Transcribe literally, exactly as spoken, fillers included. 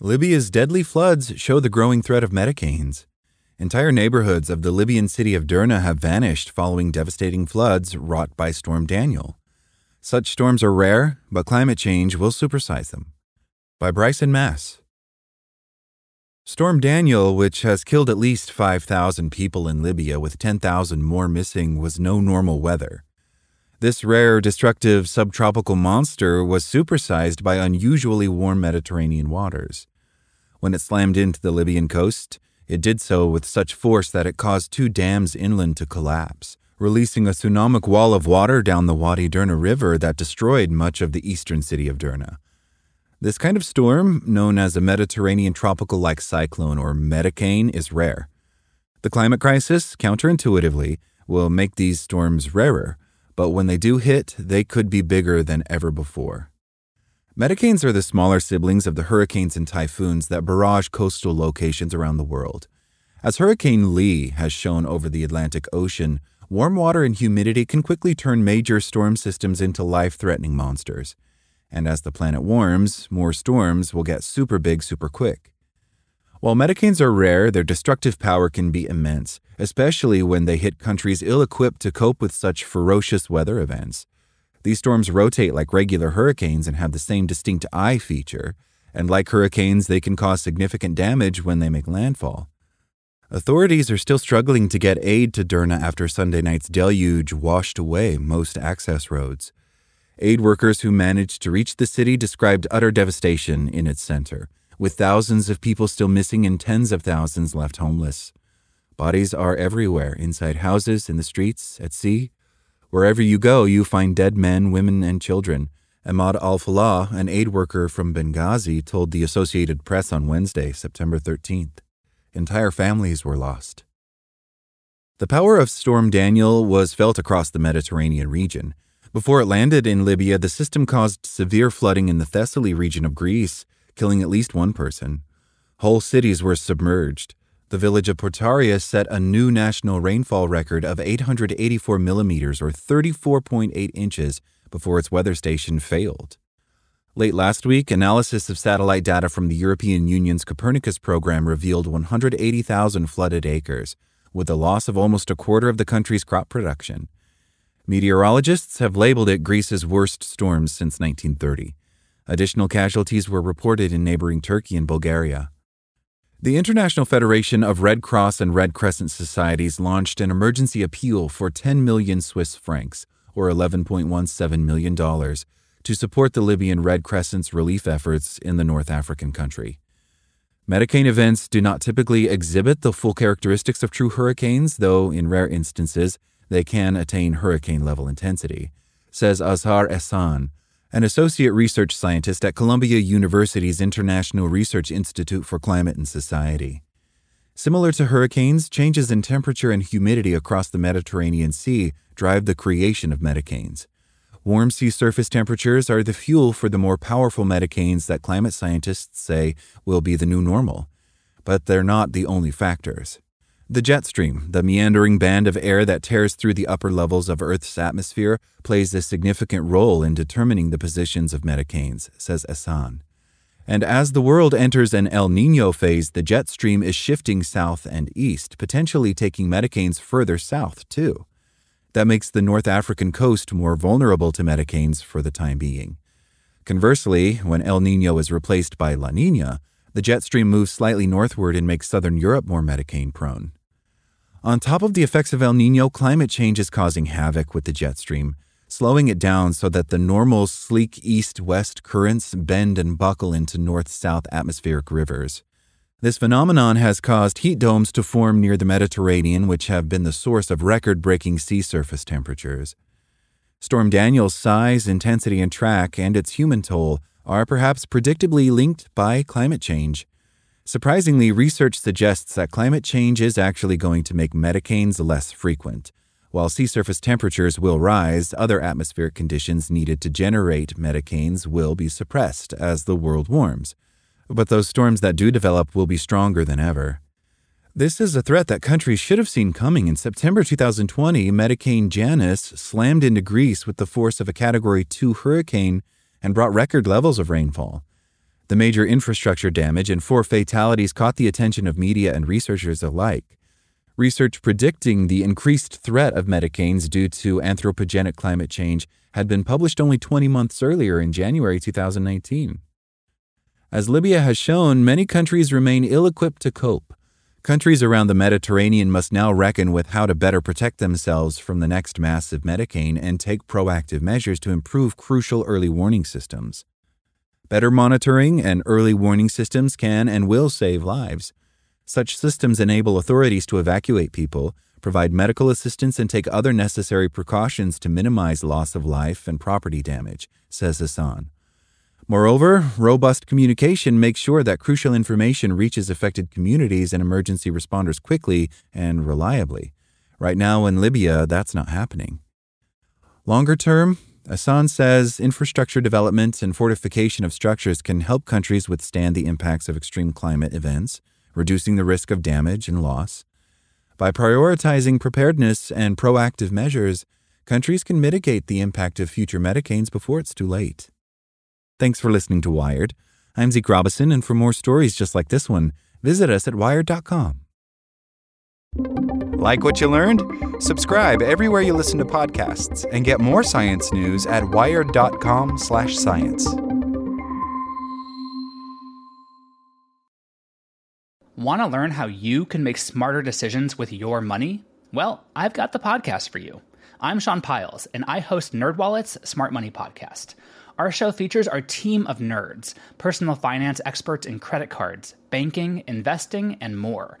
Libya's deadly floods show the growing threat of Medicanes. Entire neighborhoods of the Libyan city of Derna have vanished following devastating floods wrought by Storm Daniel. Such storms are rare, but climate change will supersize them. By Bryson Mass. Storm Daniel, which has killed at least five thousand people in Libya with ten thousand more missing, was no normal weather. This rare, destructive subtropical monster was supersized by unusually warm Mediterranean waters. When it slammed into the Libyan coast, it did so with such force that it caused two dams inland to collapse, releasing a tsunamic wall of water down the Wadi Derna River that destroyed much of the eastern city of Derna. This kind of storm, known as a Mediterranean tropical-like cyclone or Medicane, is rare. The climate crisis, counterintuitively, will make these storms rarer, but when they do hit, they could be bigger than ever before. Medicanes are the smaller siblings of the hurricanes and typhoons that barrage coastal locations around the world. As Hurricane Lee has shown over the Atlantic Ocean, warm water and humidity can quickly turn major storm systems into life-threatening monsters. And as the planet warms, more storms will get super big super quick. While Medicanes are rare, their destructive power can be immense, especially when they hit countries ill-equipped to cope with such ferocious weather events. These storms rotate like regular hurricanes and have the same distinct eye feature, and like hurricanes, they can cause significant damage when they make landfall. Authorities are still struggling to get aid to Derna after Sunday night's deluge washed away most access roads. Aid workers who managed to reach the city described utter devastation in its center, with thousands of people still missing and tens of thousands left homeless. Bodies are everywhere, inside houses, in the streets, at sea. Wherever you go, you find dead men, women, and children. Ahmad Al-Falah, an aid worker from Benghazi, told the Associated Press on Wednesday, September thirteenth. Entire families were lost. The power of Storm Daniel was felt across the Mediterranean region. Before it landed in Libya, the system caused severe flooding in the Thessaly region of Greece, killing at least one person. Whole cities were submerged. The village of Portaria set a new national rainfall record of eight hundred eighty-four millimeters or thirty-four point eight inches before its weather station failed. Late last week, analysis of satellite data from the European Union's Copernicus program revealed one hundred eighty thousand flooded acres, with a loss of almost a quarter of the country's crop production. Meteorologists have labeled it Greece's worst storm since nineteen thirty. Additional casualties were reported in neighboring Turkey and Bulgaria. The International Federation of Red Cross and Red Crescent Societies launched an emergency appeal for ten million Swiss francs, or eleven point one seven million dollars, to support the Libyan Red Crescent's relief efforts in the North African country. Medicane events do not typically exhibit the full characteristics of true hurricanes, though in rare instances they can attain hurricane-level intensity, says Azhar Ehsan, an associate research scientist at Columbia University's International Research Institute for Climate and Society. Similar to hurricanes, changes in temperature and humidity across the Mediterranean Sea drive the creation of Medicanes. Warm sea surface temperatures are the fuel for the more powerful Medicanes that climate scientists say will be the new normal. But they're not the only factors. The jet stream, the meandering band of air that tears through the upper levels of Earth's atmosphere, plays a significant role in determining the positions of Medicanes, says Hassan. And as the world enters an El Niño phase, the jet stream is shifting south and east, potentially taking Medicanes further south, too. That makes the North African coast more vulnerable to Medicanes for the time being. Conversely, when El Niño is replaced by La Niña, the jet stream moves slightly northward and makes southern Europe more Medicane-prone. On top of the effects of El Niño, climate change is causing havoc with the jet stream, slowing it down so that the normal sleek east-west currents bend and buckle into north-south atmospheric rivers. This phenomenon has caused heat domes to form near the Mediterranean, which have been the source of record-breaking sea surface temperatures. Storm Daniel's size, intensity, and track, and its human toll are perhaps predictably linked by climate change. Surprisingly, research suggests that climate change is actually going to make Medicanes less frequent. While sea surface temperatures will rise, other atmospheric conditions needed to generate Medicanes will be suppressed as the world warms. But those storms that do develop will be stronger than ever. This is a threat that countries should have seen coming. In September two thousand twenty, Medicane Janus slammed into Greece with the force of a Category two hurricane and brought record levels of rainfall. The major infrastructure damage and four fatalities caught the attention of media and researchers alike. Research predicting the increased threat of Medicanes due to anthropogenic climate change had been published only twenty months earlier in January two thousand nineteen. As Libya has shown, many countries remain ill-equipped to cope. Countries around the Mediterranean must now reckon with how to better protect themselves from the next massive Medicane and take proactive measures to improve crucial early warning systems. Better monitoring and early warning systems can and will save lives. Such systems enable authorities to evacuate people, provide medical assistance, and take other necessary precautions to minimize loss of life and property damage, says Hassan. Moreover, robust communication makes sure that crucial information reaches affected communities and emergency responders quickly and reliably. Right now in Libya, that's not happening. Longer term, Hassan says infrastructure development and fortification of structures can help countries withstand the impacts of extreme climate events, reducing the risk of damage and loss. By prioritizing preparedness and proactive measures, countries can mitigate the impact of future Medicanes before it's too late. Thanks for listening to Wired. I'm Zeke Robison, and for more stories just like this one, visit us at wired dot com. Like what you learned? Subscribe everywhere you listen to podcasts and get more science news at wired dot com slash science. Want to learn how you can make smarter decisions with your money? Well, I've got the podcast for you. I'm Sean Piles, and I host NerdWallet's Smart Money Podcast. Our show features our team of nerds, personal finance experts in credit cards, banking, investing, and more.